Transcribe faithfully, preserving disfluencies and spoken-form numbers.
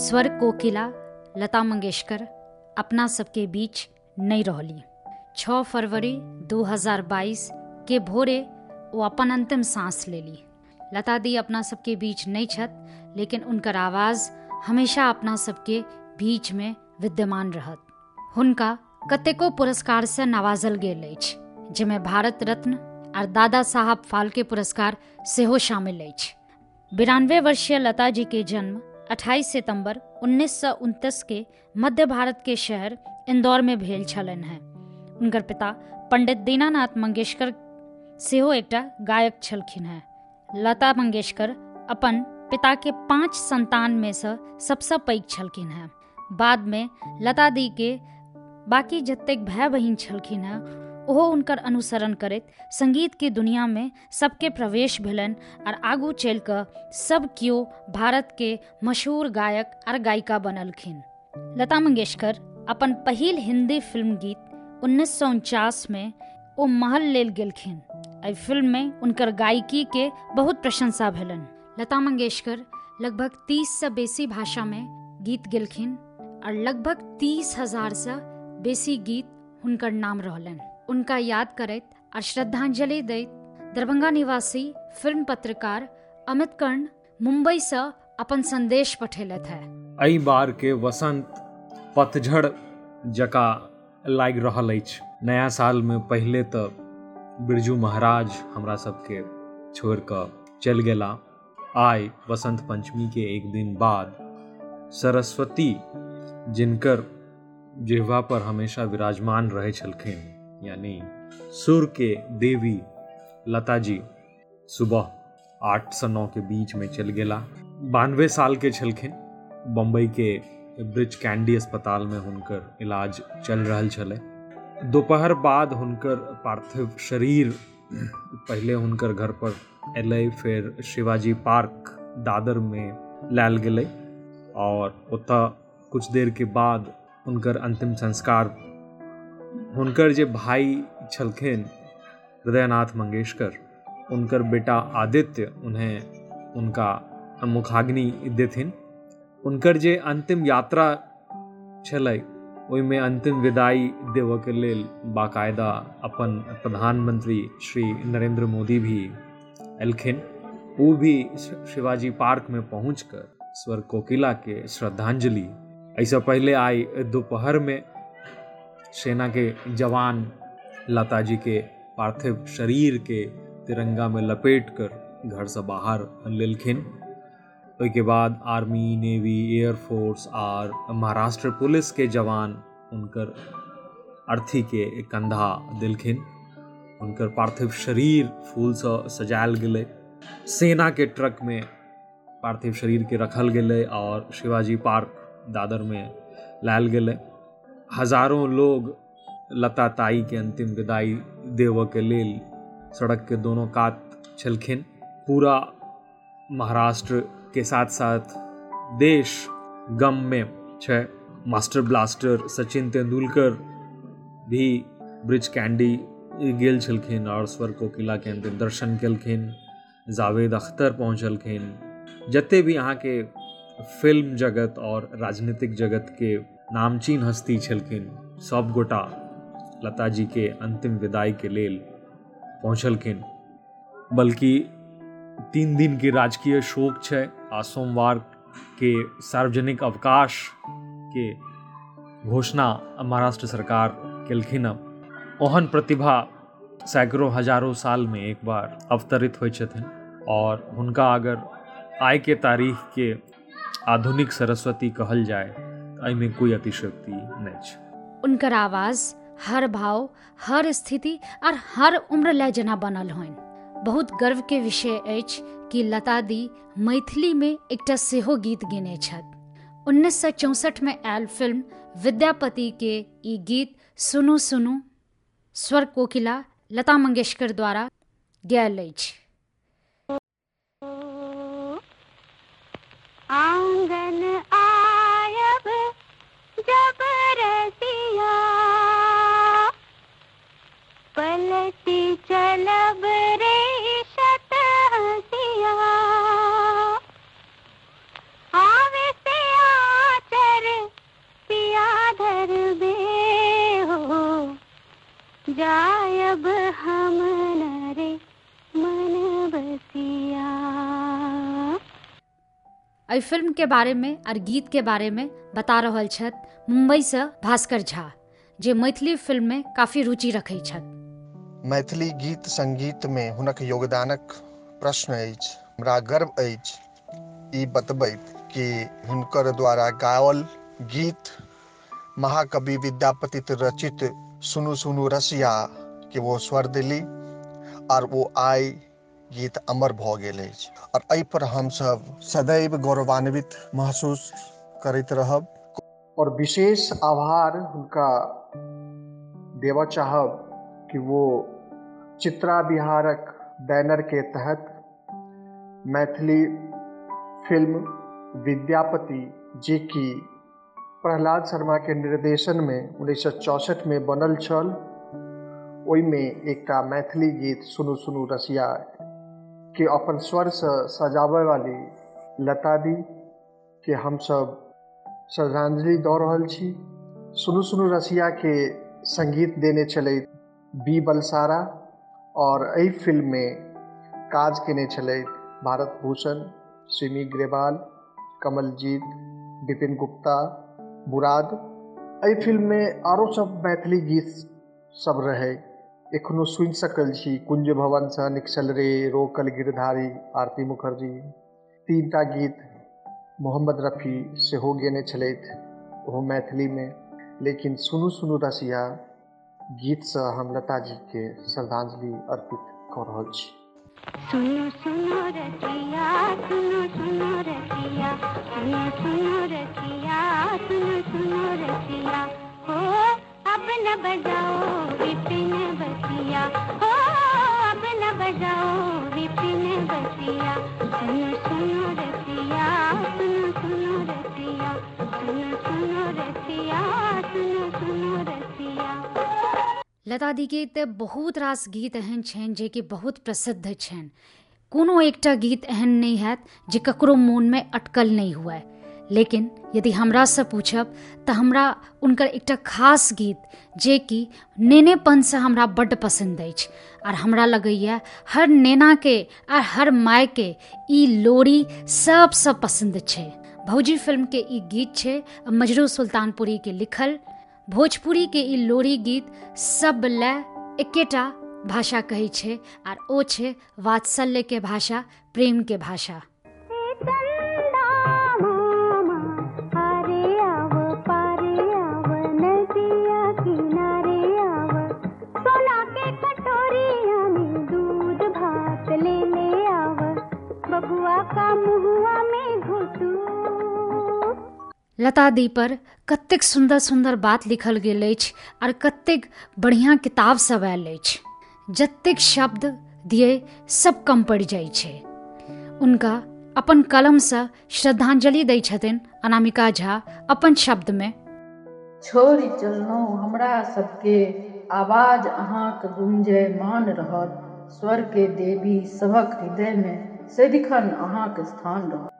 स्वर कोकिला लता मंगेशकर अपना सबके बीच नहीं रहली। छह फरवरी दो हज़ार बाईस के भोरे वो अपन अंतिम सांस ले ली। लता दी अपना सबके बीच नहीं छत, लेकिन उनकर आवाज़ हमेशा अपना सबके बीच में विद्यमान रहत। हुनका कतेको पुरस्कार से नवाजल गेल अछि, जिनमें भारत रत्न और दादा साहब फाल्के पुरस्कार सेहो शामिल अछि। बिरानवे वर्षीय लता जी के जन्म अट्ठाईस सितंबर उन्नीस सौ उनतीस के मध्य भारत के शहर इंदौर में भेल छलन है। उनकर पिता पंडित दीनानाथ मंगेशकर सेहो एकटा गायक छलखिन है। लता मंगेशकर अपन पिता के पांच संतान में से सबसे पैघ छलखिन है। बाद में लता दी के बाकी जतेक भाई बहिन छलखिन है ओहो उनकर अनुसरण करैत संगीत की दुनिया में सबके प्रवेश भेलन और आगू चलिक सब कियो भारत के मशहूर गायक और गायिका बनलखिन। लता मंगेशकर अपन पहिल हिंदी फिल्म गीत उन्नीस सौ उनचास में ओ महल लेल गेलखिन। एहि फिल्म में उनकर गायकी के बहुत प्रशंसा भेलन। लता मंगेशकर लगभग तीस से बेसी भाषा में गीत गेलखिन और लगभग तीस हजार से बेसी गीत हुनकर नाम रहलन। उनका याद करैत और श्रद्धांजलि दैत दरभंगा निवासी फिल्म पत्रकार अमित कर्ण मुंबई से अपन संदेश पठेलत है। एहि बार के वसंत पतझड़ जका लागि रहल अछि। नया साल में पहले तो बिरजू महाराज हमरा सबके छोड़ कऽ चलि गेला। आइ वसंत पंचमी के एक दिन बाद सरस्वती, जिनकर जेहवा पर हमेशा विराजमान रहे छलखिन, यानी सूर्य के देवी लता जी सुबह आठ से नौ के बीच में चलि गेला। बानवे साल के छलखिन। बम्बई के ब्रीच कैंडी अस्पताल में हुनकर इलाज चल रहल छलै। दोपहर बाद हुनकर पार्थिव शरीर पहले हुनकर घर पर एलै, फिर शिवाजी पार्क दादर में लायल गेलै और ओतऽ कुछ देर के बाद हुनकर अंतिम संस्कार हुनकर जे भाई छलखिन हृदयनाथ मंगेशकर, हुनकर बेटा आदित्य उन्हें उनका मुखाग्नि देथिन। हुनकर जे अंतिम यात्रा छलै ओहिमे अंतिम विदाई देव के लेल बाकायदा अपन प्रधानमंत्री श्री नरेंद्र मोदी भी एलखिन। वो भी शिवाजी पार्क में पहुँच कर स्वर कोकिला के श्रद्धांजलि ऐसा पहले आई दोपहर में सेना के जवान लता जी के पार्थिव शरीर के तिरंगा में लपेट कर घर से बाहर लेलखिन। उसके बाद आर्मी, नेवी, एयरफोर्स और महाराष्ट्र पुलिस के जवान उनकर अर्थी के कंधा दिलखिन। उनकर पार्थिव शरीर फूल से सजायल गेलै। सेना के ट्रक में पार्थिव शरीर के रखल गेलै और शिवाजी पार्क दादर में लायल गेलै। हजारों लोग लता ताई के अंतिम विदाई देव के लेल सड़क के दोनों कात छलखिन। पूरा महाराष्ट्र के साथ साथ देश गम में छे। मास्टर ब्लास्टर सचिन तेंदुलकर भी ब्रिज कैंडी गेल छलखिन और स्वर कोकिला के अंतिम दर्शन केलखिन। जावेद अख्तर पहुँचलखिन। जते भी यहाँ के फिल्म जगत और राजनीतिक जगत के नामचीन हस्ती छलखिन सब गोटा लता जी के अंतिम विदाई के लेल पहुँचलखिन। बल्कि तीन दिन के राजकीय शोक छे आ सोमवार के सार्वजनिक अवकाश के घोषणा महाराष्ट्र सरकार केलखिन। ओहन प्रतिभा सैकड़ों हजारों साल में एक बार अवतरित होइ छथिन और हुनका अगर आय के तारीख के आधुनिक सरस्वती कहल जाए तो एहिमे कोई अतिशयोक्ति नहीं छे। उनकर आवाज हर भाव, हर स्थिति और हर उम्र लय जना बनल होइन। बहुत गर्व के विषय अछि कि लता दी मैथिली में एकटा सेहो गीत गेने छथि। उन्नीस सौ चौंसठ में आयल फिल्म विद्यापति के ई गीत सुनू सुनू स्वर कोकिला लता मंगेशकर द्वारा गायल अछि। और फिल्म के बारे में और गीत के बारे में बता रहल छथि मुंबई से भास्कर झा, जे मैथिली फिल्म में काफी रुचि रखै छथि। मैथिली गीत संगीत में हुनक योगदानक प्रश्न अछि। हमरा गर्व अछि ई बतबैत कि हुनकर द्वारा गाओल गीत महाकवि विद्यापति रचित सुनू सुनू रसिया के वो स्वर दिली और वो आई गीत अमर भ गेल अछि और एहि पर हम सब सदैव गौरवान्वित महसूस करते रहब और विशेष आभार उनका देवा चाहब कि वो चित्रा बिहारक बैनर के तहत मैथिली फिल्म विद्यापति जी की प्रहलाद शर्मा के निर्देशन में उन्नीस सौ चौसठ में बनल छल, ओहिमें एकटा मैथिली गीत सुनू सुनू रसिया के अपन स्वर से सजाबय वाली लता दी के हम सब श्रद्धांजलि दऽ रहल छी। सुनू सुनू रसिया के संगीत देने छलै बी बलसारा और एहि फिल्म में काज केने छलै भारत भूषण, सिमी ग्रेवाल, कमलजीत, विपिन गुप्ता, मुराद। एहि फिल्म में आरो सब मैथिली गीत सब रहे। एखनो सुनि सकल छी कुंज भवन सन, निकसल रे, रोकल गिरधारी, आरती मुखर्जी। तीन टा गीत मोहम्मद रफी सेहो गेने छलथि ओहो मैथिली में, लेकिन सुनू सुनू रसिया गीत से हम लता जी के श्रद्धांजलि अर्पित कऽ रहल छी। सुनो सुनो रसिया, सुनो सुनो रसिया, सुनो सुनो रसिया, सुनो सुनो रसिया, हो अब न बजाओ विपिन बसिया, हो अब न बजाओ विपिन बसिया, सुनो सुनो रसिया, सुनो सुनो रसिया, सुनो सुनो रसिया, सुनो सुनो रसिया। लता दी के ते बहुत रास गीत एहन छन जे कि बहुत प्रसिद्ध छन। कोनो एकटा गीत एहन नहीं है जे ककरो मोन में अटकल नहीं हुआ। लेकिन यदि हमरा से पूछब तो हमरा उनकर एकटा खास गीत जे कि नेनेपन से हमरा बड्ड पसंद अछि और हमरा लगैया हर नेना के और हर माय के ई लोरी सबसे पसंद छे। भौजी फिल्म के ई गीत छे मजरू सुल्तानपुरी के लिखल। भोजपुरी के ई लोरी गीत सब ले एकेटा भाषा कहे छे और ओ छे वात्सल्य के भाषा, प्रेम के भाषा। लता दी पर कतेक सुंदर सुंदर बात लिखल गेल अछि और कतेक बढ़िया किताब सब आयल अछि। जतेक शब्द दिए सब कम पड़ जाइ छै। उनका अपन कलम से श्रद्धांजलि दै छथिन अनामिका झा अपन शब्द में। छोड़ी चललहुँ हमरा सबके आवाज अहाँक गुंजय मान रहत, स्वर के देवी सबक हृदय में सदिखन अहाँक स्थान रहत।